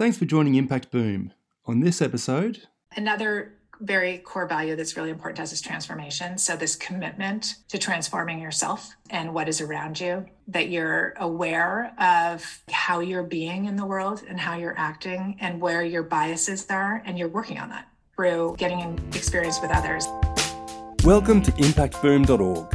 Thanks for joining Impact Boom. On this episode... Another very core value that's really important to us is transformation. So this commitment to transforming yourself and what is around you, that you're aware of how you're being in the world and how you're acting and where your biases are, and you're working on that through getting an experience with others. Welcome to impactboom.org.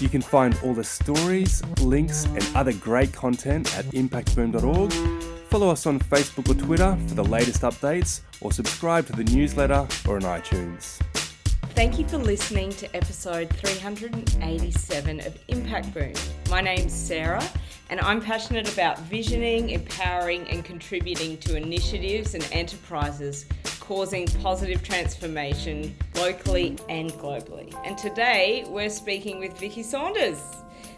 You can find all the stories, links, and other great content at impactboom.org. Follow us on Facebook or Twitter for the latest updates, or subscribe to the newsletter or on iTunes. Thank you for listening to episode 387 of Impact Boom. My name's Sarah, and I'm passionate about visioning, empowering, and contributing to initiatives and enterprises causing positive transformation locally and globally. And today we're speaking with Vicki Saunders.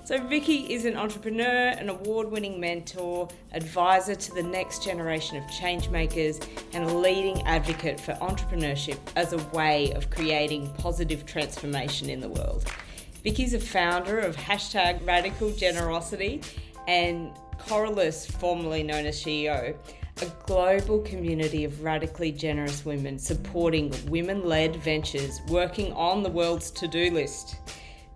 So Vicki is an entrepreneur, an award-winning mentor, advisor to the next generation of changemakers, and a leading advocate for entrepreneurship as a way of creating positive transformation in the world. Vicki's a founder of Hashtag Radical Generosity and Coralus, formerly known as CEO, a global community of radically generous women supporting women-led ventures working on the world's to-do list.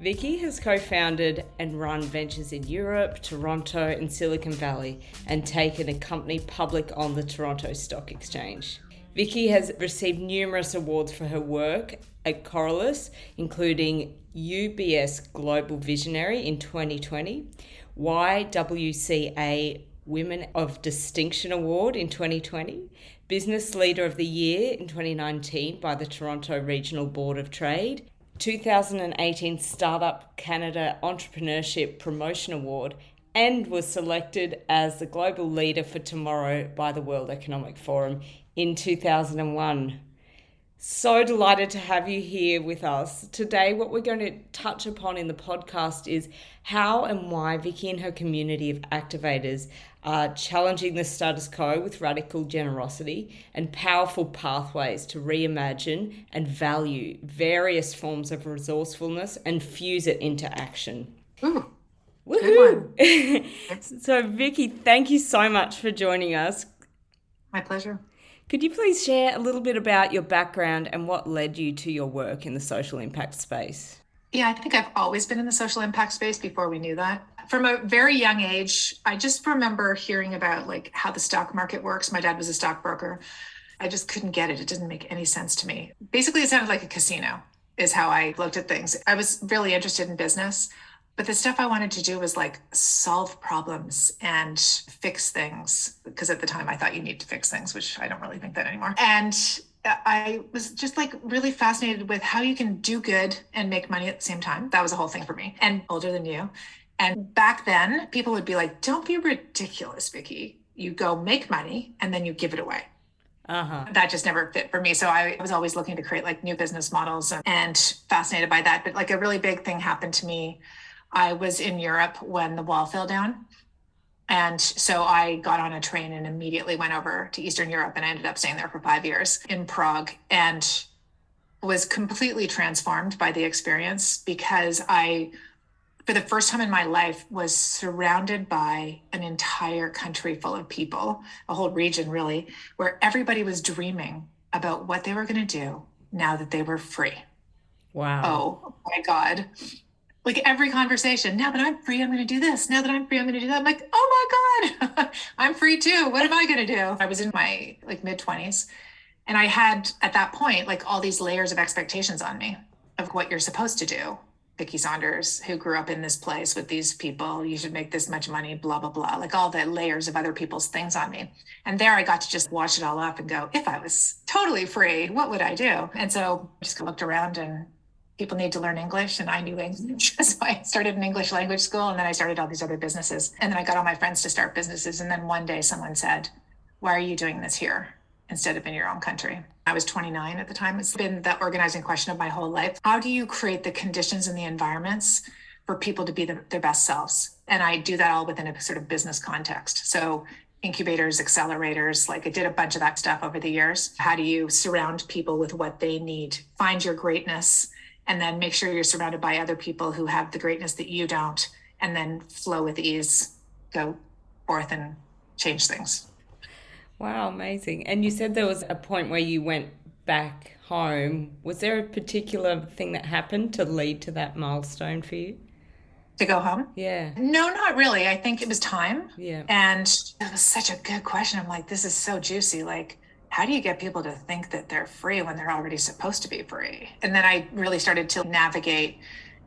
Vicki has co-founded and run ventures in Europe, Toronto, and Silicon Valley, and taken a company public on the Toronto Stock Exchange. Vicki has received numerous awards for her work at Coralus, including UBS Global Visionary in 2020, YWCA Women of Distinction Award in 2020, Business Leader of the Year in 2019 by the Toronto Regional Board of Trade, 2018 Startup Canada Entrepreneurship Promotion Award, and was selected as the Global Leader for Tomorrow by the World Economic Forum in 2001. So delighted to have you here with us. Today, what we're going to touch upon in the podcast is how and why Vicki and her community of activators are challenging the status quo with radical generosity and powerful pathways to reimagine and value various forms of resourcefulness and fuse it into action. Ooh. Woohoo! So Vicki, thank you so much for joining us. My pleasure. Could you please share a little bit about your background and what led you to your work in the social impact space? Yeah, I think I've always been in the social impact space before we knew that. From a very young age, I just remember hearing about like how the stock market works. My dad was a stockbroker. I just couldn't get it. It didn't make any sense to me. Basically, it sounded like a casino is how I looked at things. I was really interested in business, but the stuff I wanted to do was like solve problems and fix things, because at the time I thought you need to fix things, which I don't really think that anymore. And I was just like really fascinated with how you can do good and make money at the same time. That was a whole thing for me, and older than you. And back then people would be like, don't be ridiculous, Vicki. You go make money and then you give it away. Uh-huh. That just never fit for me. So I was always looking to create like new business models and fascinated by that. But like a really big thing happened to me. I was in Europe when the wall fell down. And so I got on a train and immediately went over to Eastern Europe, and I ended up staying there for 5 years in Prague and was completely transformed by the experience, because I, for the first time in my life, was surrounded by an entire country full of people, a whole region really, where everybody was dreaming about what they were going to do now that they were free. Wow. Oh my God. Like every conversation, now that I'm free, I'm going to do this. Now that I'm free, I'm going to do that. I'm like, oh my God, I'm free too. What am I going to do? I was in my like mid 20s, and I had at that point, like all these layers of expectations on me of what you're supposed to do. Vicki Saunders, who grew up in this place with these people, you should make this much money, blah, blah, blah. Like all the layers of other people's things on me. And there I got to just wash it all up and go, if I was totally free, what would I do? And so I just looked around, and people need to learn English, and I knew English. So I started an English language school, and then I started all these other businesses. And then I got all my friends to start businesses. And then one day someone said, why are you doing this here? instead of in your own country. I was 29 at the time. It's been the organizing question of my whole life. How do you create the conditions and the environments for people to be their best selves? And I do that all within a sort of business context. So incubators, accelerators, like I did a bunch of that stuff over the years. How do you surround people with what they need? Find your greatness, and then make sure you're surrounded by other people who have the greatness that you don't, and then flow with ease, go forth and change things. Wow, amazing. And you said there was a point where you went back home. Was there a particular thing that happened to lead to that milestone for you? To go home? Yeah. No, not really. I think it was time. Yeah. And that was such a good question. I'm like, this is so juicy. Like, how do you get people to think that they're free when they're already supposed to be free? And then I really started to navigate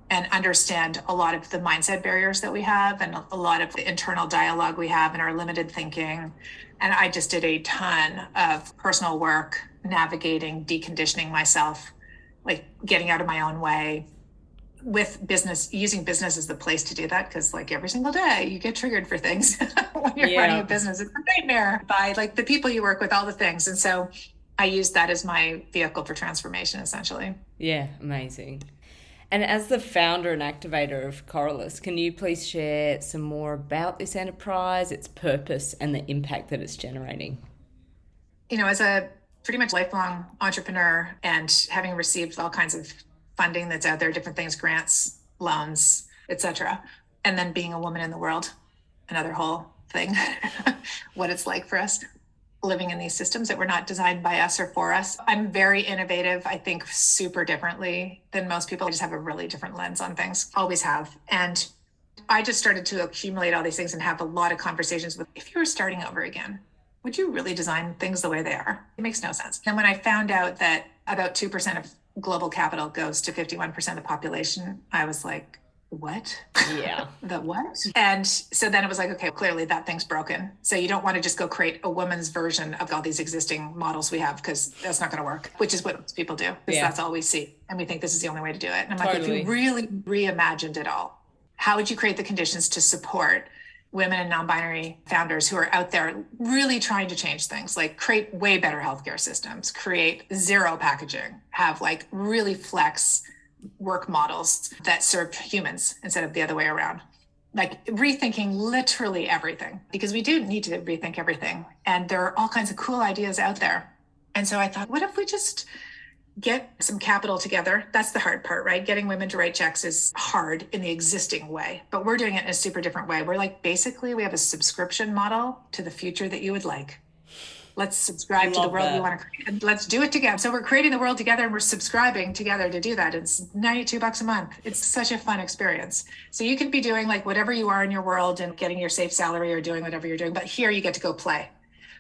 and understand a lot of the mindset barriers that we have and a lot of the internal dialogue we have and our limited thinking. And I just did a ton of personal work, navigating, deconditioning myself, like getting out of my own way with business, using business as the place to do that. Because like every single day you get triggered for things when you're running a business. It's a nightmare by like the people you work with, all the things. And so I used that as my vehicle for transformation, essentially. Yeah, amazing. And as the founder and activator of Coralus, can you please share some more about this enterprise, its purpose, and the impact that it's generating? You know, as a pretty much lifelong entrepreneur and having received all kinds of funding that's out there, different things, grants, loans, etc., and then being a woman in the world, another whole thing, what it's like for us living in these systems that were not designed by us or for us. I'm very innovative. I think super differently than most people. I just have a really different lens on things, always have. And I just started to accumulate all these things and have a lot of conversations with, if you were starting over again, would you really design things the way they are? It makes no sense. And when I found out that about 2% of global capital goes to 51% of the population, I was like, what? Yeah. The what? And so then it was like, okay, clearly that thing's broken. So you don't want to just go create a woman's version of all these existing models we have, because that's not going to work, which is what people do, because that's all we see. And we think this is the only way to do it. And I'm like, if you really reimagined it all, how would you create the conditions to support women and non-binary founders who are out there really trying to change things, like create way better healthcare systems, create zero packaging, have like really flex work models that serve humans instead of the other way around, like rethinking literally everything, because we do need to rethink everything. And there are all kinds of cool ideas out there. And so I thought, what if we just get some capital together? That's the hard part, right? Getting women to write checks is hard in the existing way, but we're doing it in a super different way. We're like, basically we have a subscription model to the future that you would like. Let's subscribe to the world you want to create, and let's do it together. So we're creating the world together and we're subscribing together to do that. It's $92 a month. It's such a fun experience. So you could be doing like whatever you are in your world and getting your safe salary or doing whatever you're doing, but here you get to go play.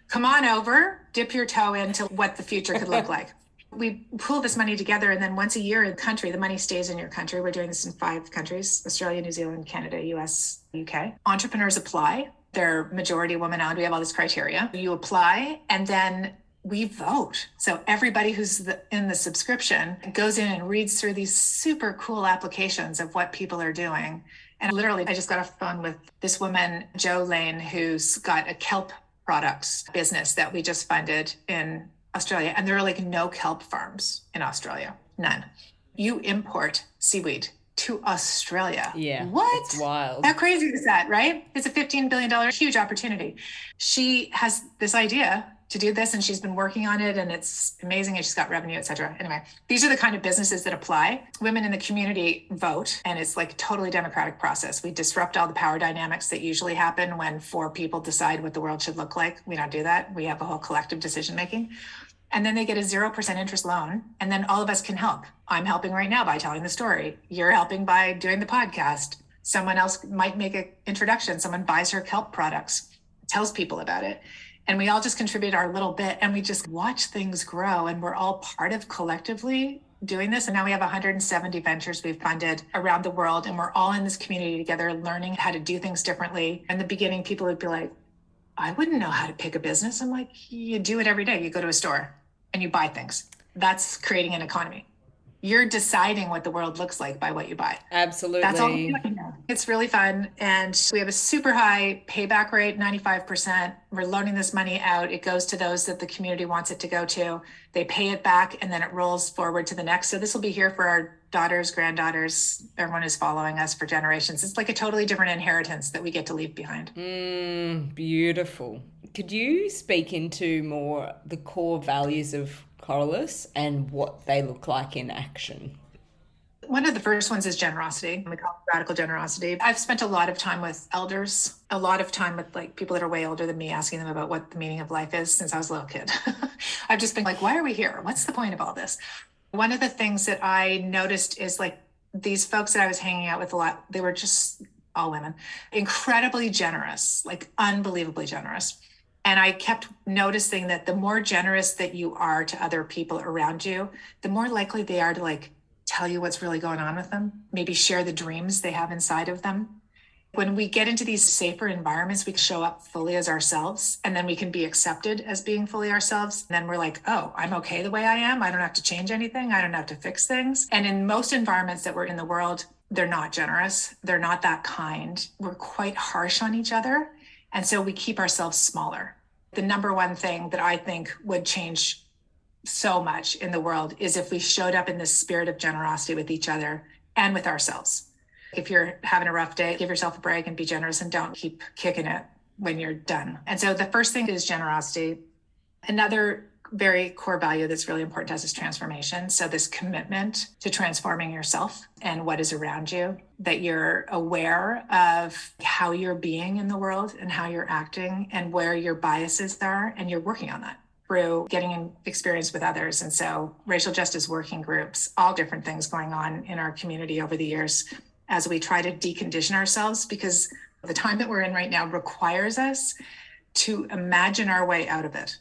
Come on over, dip your toe into what the future could look like. We pull this money together, and then once a year in the country, the money stays in your country. We're doing this in 5 countries, Australia, New Zealand, Canada, US, UK. Entrepreneurs apply. They're majority woman-owned. We have all this criteria. You apply, and then we vote. So everybody who's in the subscription goes in and reads through these super cool applications of what people are doing. And literally, I just got off the phone with this woman, Jo Lane, who's got a kelp products business that we just funded in Australia. And there are like no kelp farms in Australia, none. You import seaweed to Australia. Yeah. What? It's wild. How crazy is that, right? It's a $15 billion huge opportunity. She has this idea to do this, and she's been working on it, and it's amazing, and she's got revenue, et cetera. Anyway, these are the kind of businesses that apply. Women in the community vote, and it's like a totally democratic process. We disrupt all the power dynamics that usually happen when 4 people decide what the world should look like. We don't do that. We have a whole collective decision-making. And then they get a 0% interest loan. And then all of us can help. I'm helping right now by telling the story. You're helping by doing the podcast. Someone else might make an introduction. Someone buys her kelp products, tells people about it. And we all just contribute our little bit, and we just watch things grow. And we're all part of collectively doing this. And now we have 170 ventures we've funded around the world. And we're all in this community together, learning how to do things differently. In the beginning, people would be like, I wouldn't know how to pick a business. I'm like, you do it every day. You go to a store and you buy things. That's creating an economy. you're deciding what the world looks like by what you buy. Absolutely. That's all. It's really fun. And we have a super high payback rate, 95%. We're loaning this money out. It goes to those that the community wants it to go to. They pay it back and then it rolls forward to the next. So this will be here for our daughters, granddaughters, everyone who's following us for generations. It's like a totally different inheritance that we get to leave behind. Beautiful. Could you speak into more the core values of Coralus and what they look like in action? One of the first ones is generosity. We call it radical generosity. I've spent a lot of time with elders, a lot of time with like people that are way older than me, asking them about what the meaning of life is since I was a little kid. I've just been like, why are we here? What's the point of all this? One of the things that I noticed is like these folks that I was hanging out with a lot, they were just all women, incredibly generous, like unbelievably generous. And I kept noticing that the more generous that you are to other people around you, the more likely they are to like tell you what's really going on with them, maybe share the dreams they have inside of them. When we get into these safer environments, we can show up fully as ourselves, and then we can be accepted as being fully ourselves. And then we're like, oh, I'm okay the way I am. I don't have to change anything. I don't have to fix things. And in most environments that we're in the world, they're not generous. They're not that kind. We're quite harsh on each other. And so we keep ourselves smaller. The number one thing that I think would change so much in the world is if we showed up in this spirit of generosity with each other and with ourselves. If you're having a rough day, give yourself a break and be generous and don't keep kicking it when you're done. And so the first thing is generosity. Another very core value that's really important to us is transformation. So this commitment to transforming yourself and what is around you, that you're aware of how you're being in the world and how you're acting and where your biases are, and you're working on that through getting in experience with others. And so racial justice working groups, all different things going on in our community over the years as we try to decondition ourselves, because the time that we're in right now requires us to imagine our way out of it.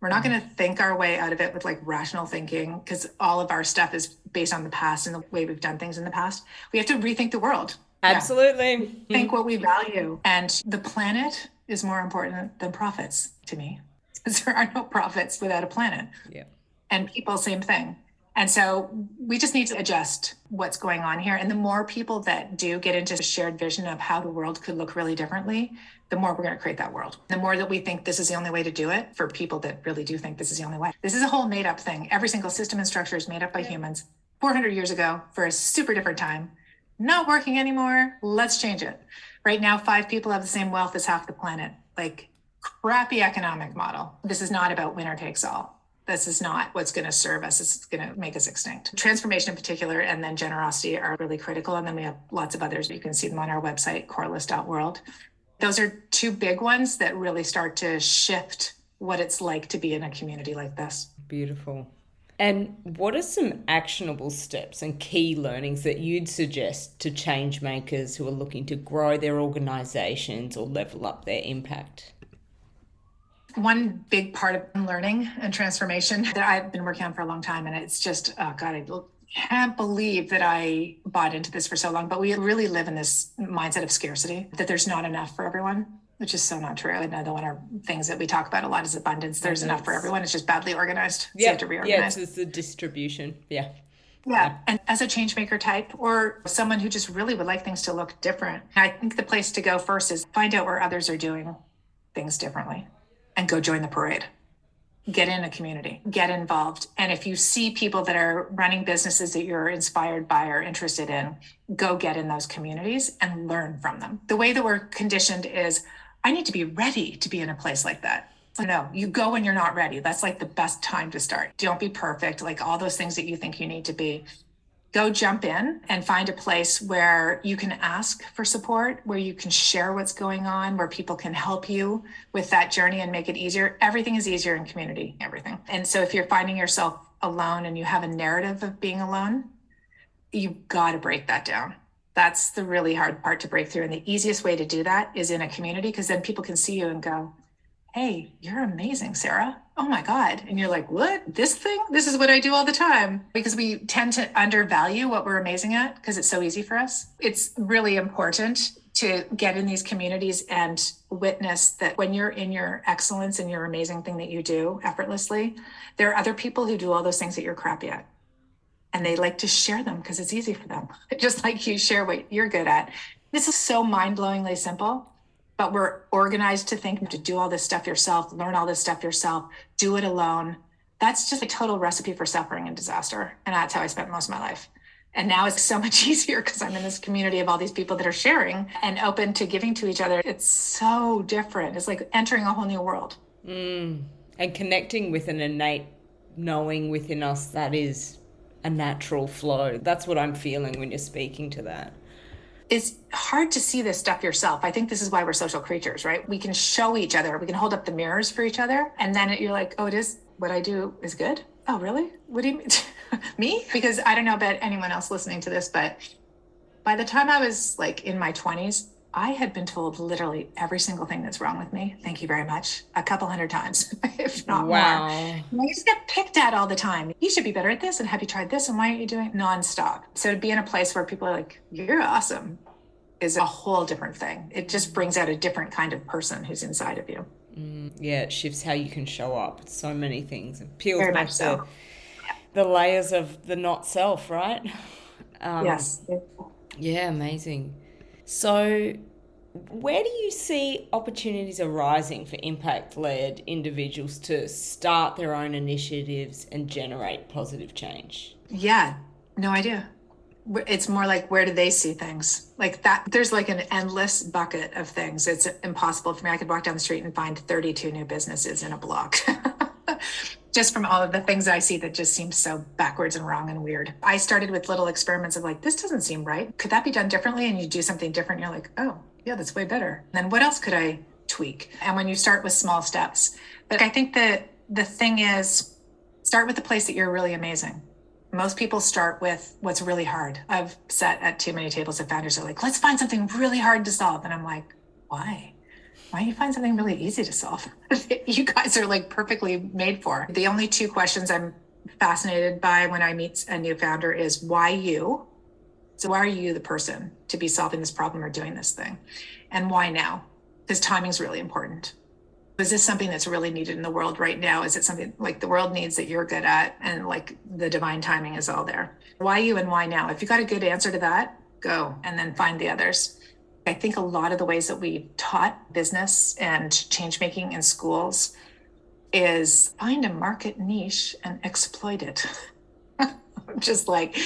We're not going to think our way out of it with like rational thinking, because all of our stuff is based on the past and the way we've done things in the past. We have to rethink the world. Absolutely. Yeah. Think what we value. And the planet is more important than profits to me, because there are no profits without a planet. Yeah. And people, same thing. And so we just need to adjust what's going on here. And the more people that do get into a shared vision of how the world could look really differently, the more we're going to create that world. The more that we think this is the only way to do it, for people that really do think this is the only way. This is a whole made up thing. Every single system and structure is made up by humans 400 years ago for a super different time. Not working anymore. Let's change it. Right now, 5 people have the same wealth as half the planet. Like, crappy economic model. This is not about winner takes all. This is not what's going to serve us. It's going to make us extinct. Transformation in particular, and then generosity are really critical. And then we have lots of others. You can see them on our website, Coralus.world. Those are 2 big ones that really start to shift what it's like to be in a community like this. Beautiful. And what are some actionable steps and key learnings that you'd suggest to change makers who are looking to grow their organizations or level up their impact? One big part of learning and transformation that I've been working on for a long time, and it's just, oh God, I can't believe that I bought into this for so long, but we really live in this mindset of scarcity, that there's not enough for everyone, which is so not true. Another one of the things that we talk about a lot is abundance. There's enough for everyone. It's just badly organized. Yeah. So you have to reorganize. Yeah, so it's the distribution. Yeah. Yeah. And as a change maker type, or someone who just really would like things to look different, I think the place to go first is find out where others are doing things differently. And go join the parade. Get in a community, get involved. And if you see people that are running businesses that you're inspired by or interested in, go get in those communities and learn from them. The way that we're conditioned is, I need to be ready to be in a place like that. So no, you go when you're not ready. That's like the best time to start. Don't be perfect, like all those things that you think you need to be. Go jump in and find a place where you can ask for support, where you can share what's going on, where people can help you with that journey and make it easier. Everything is easier in community, everything. And so if you're finding yourself alone and you have a narrative of being alone, you've got to break that down. That's the really hard part to break through. And the easiest way to do that is in a community, because then people can see you and go, hey, you're amazing, Sarah. Oh my God. And you're like, what? This thing? This is what I do all the time. Because we tend to undervalue what we're amazing at because it's so easy for us. It's really important to get in these communities and witness that when you're in your excellence and your amazing thing that you do effortlessly, there are other people who do all those things that you're crappy at. and they like to share them because it's easy for them. Just like you share what you're good at. This is so mind-blowingly simple, but we're organized to think to do all this stuff yourself, learn all this stuff yourself, do it alone. That's just a total recipe for suffering and disaster. And that's how I spent most of my life. And now it's so much easier because I'm in this community of all these people that are sharing and open to giving to each other. It's so different. It's like entering a whole new world. And connecting with an innate knowing within us that is a natural flow. That's what I'm feeling when you're speaking to that. It's hard to see this stuff yourself. I think this is why we're social creatures, right? We can show each other. We can hold up the mirrors for each other. And then you're like, oh, it is what I do is good. Oh, really? What do you mean? Me? Because I don't know about anyone else listening to this, but by the time I was like in my 20s, I had been told literally every single thing that's wrong with me. Thank you very much. A couple hundred times, if not more. And I used to get picked at all the time. You should be better at this. And have you tried this? And why aren't you doing it? Nonstop. So to be in a place where people are like, you're awesome, is a whole different thing. It just brings out a different kind of person who's inside of you. Yeah, it shifts how you can show up. It's so many things. It peels very much so. The layers of the not self, right? Yes. Yeah, amazing. So where do you see opportunities arising for impact-led individuals to start their own initiatives and generate positive change? Yeah, no idea. It's more like, where do they see things like that? There's like an endless bucket of things. It's impossible for me. I could walk down the street and find 32 new businesses in a block. Just from all of the things I see that just seem so backwards and wrong and weird. I started with little experiments of like, this doesn't seem right. Could that be done differently? And you do something different. And you're like, oh, yeah, that's way better. And then what else could I tweak? And when you start with small steps. But I think that the thing is, start with the place that you're really amazing. Most people start with what's really hard. I've sat at too many tables of founders who are like, let's find something really hard to solve. And I'm like, why? Why don't you find something really easy to solve? You guys are like perfectly made for. The only two questions I'm fascinated by when I meet a new founder is why you? So why are you the person to be solving this problem or doing this thing? And why now? Because timing's really important. Is this something that's really needed in the world right now? Is it something like the world needs that you're good at? And like the divine timing is all there. Why you and why now? If you got a good answer to that, go and then find the others. I think a lot of the ways that we taught business and change making in schools is find a market niche and exploit it. I'm just like,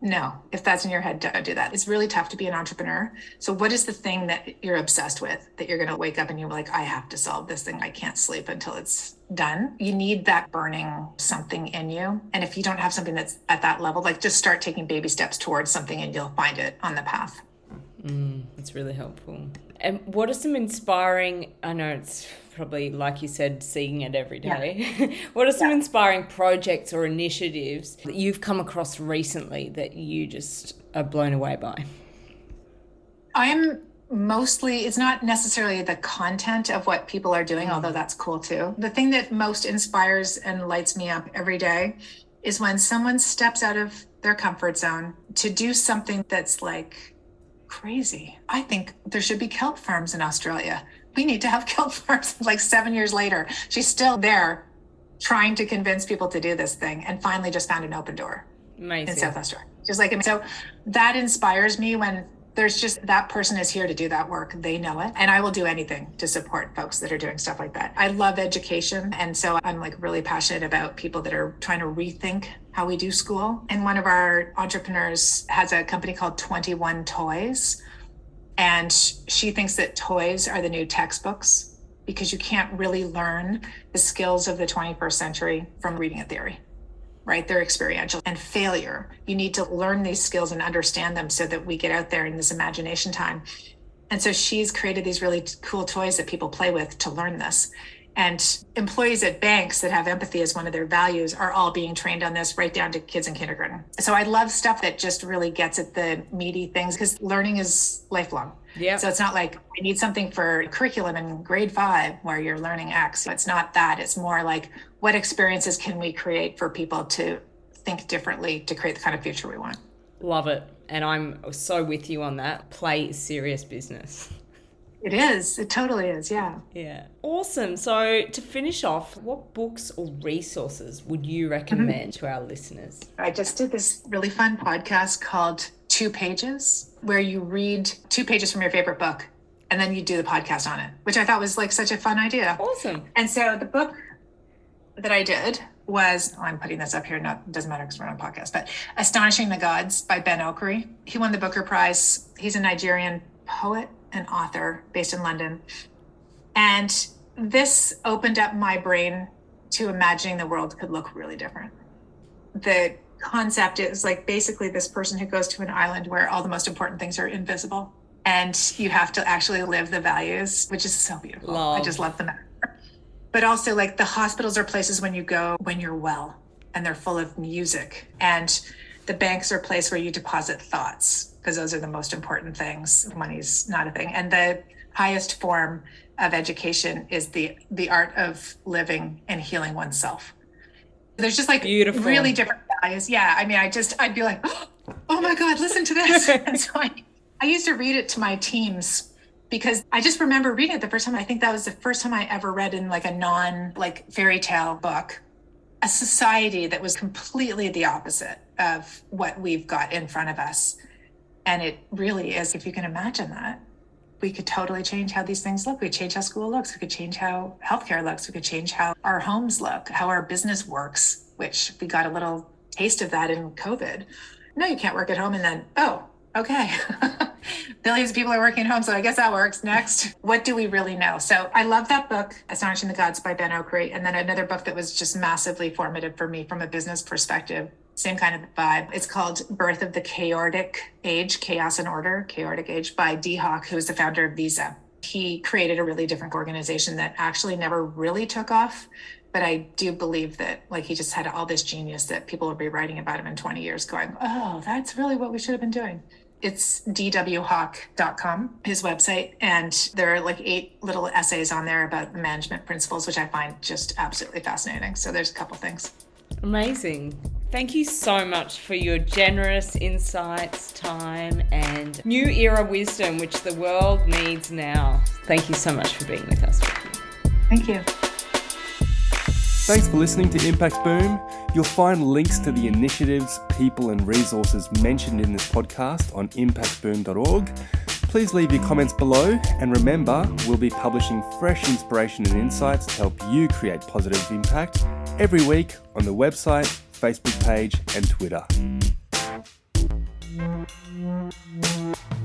no, if that's in your head, don't do that. It's really tough to be an entrepreneur. So what is the thing that you're obsessed with that you're going to wake up and you're like, I have to solve this thing. I can't sleep until it's done. You need that burning something in you. And if you don't have something that's at that level, like just start taking baby steps towards something and you'll find it on the path. That's really helpful. And what are some inspiring, I know it's probably like you said, seeing it every day. Yeah. What are some inspiring projects or initiatives that you've come across recently that you just are blown away by? I'm mostly, it's not necessarily the content of what people are doing, although that's cool too. The thing that most inspires and lights me up every day is when someone steps out of their comfort zone to do something that's like, crazy. I think there should be kelp farms in Australia. We need to have kelp farms. Like 7 years later, she's still there trying to convince people to do this thing and finally just found an open door in South Australia. Just like, so that inspires me when there's just that person is here to do that work. They know it. And I will do anything to support folks that are doing stuff like that. I love education. And so I'm like really passionate about people that are trying to rethink how we do school. And one of our entrepreneurs has a company called 21 Toys. And she thinks that toys are the new textbooks because you can't really learn the skills of the 21st century from reading a theory, right? They're experiential and failure. You need to learn these skills and understand them so that we get out there in this imagination time. And so she's created these really cool toys that people play with to learn this. And employees at banks that have empathy as one of their values are all being trained on this right down to kids in kindergarten. So I love stuff that just really gets at the meaty things because learning is lifelong. Yeah. So it's not like I need something for curriculum in grade 5 where you're learning X. It's not that. It's more like what experiences can we create for people to think differently to create the kind of future we want. Love it. And I'm so with you on that. Play is serious business. It is. It totally is. Yeah. Yeah. Awesome. So to finish off, what books or resources would you recommend to our listeners? I just did this really fun podcast called 2 Pages, where you read 2 pages from your favorite book and then you do the podcast on it, which I thought was like such a fun idea. Awesome. And so the book that I did was, I'm putting this up here, not, it doesn't matter because we're on a podcast, but Astonishing the Gods by Ben Okri. He won the Booker Prize. He's a Nigerian poet and author based in London. And this opened up my brain to imagining the world could look really different. The concept is like basically this person who goes to an island where all the most important things are invisible and you have to actually live the values, which is so beautiful. Love. I just love the metaphor. But also like the hospitals are places when you go when you're well and they're full of music, and the banks are a place where you deposit thoughts because those are the most important things. Money's not a thing. And the highest form of education is the art of living and healing oneself. There's just like beautiful, really different values. Yeah. I mean, I'd be like, oh my God, listen to this. And so I used to read it to my teams, because I just remember reading it the first time. I think that was the first time I ever read in like a non like fairy tale book, a society that was completely the opposite of what we've got in front of us. And it really is, if you can imagine that, we could totally change how these things look. We could change how school looks. We could change how healthcare looks. We could change how our homes look, how our business works, which we got a little taste of that in COVID. No, you can't work at home. And then, oh, okay. Billions of people are working at home, so I guess that works. Next, what do we really know? So I love that book, Astonishing the Gods by Ben Okri. And then another book that was just massively formative for me from a business perspective, same kind of vibe. It's called Birth of the Chaotic Age, Chaos and Order, Chaotic Age by D. Hawk, who is the founder of Visa. He created a really different organization that actually never really took off. But I do believe that like he just had all this genius that people will be writing about him in 20 years going, oh, that's really what we should have been doing. It's dwhawk.com, his website. And there are like 8 little essays on there about the management principles, which I find just absolutely fascinating. So there's a couple things. Amazing. Thank you so much for your generous insights, time, and new era wisdom, which the world needs now. Thank you so much for being with us, Vicki. Thank you. Thanks for listening to Impact Boom. You'll find links to the initiatives, people, and resources mentioned in this podcast on impactboom.org. Please leave your comments below, and remember, we'll be publishing fresh inspiration and insights to help you create positive impact every week on the website, Facebook page, and Twitter.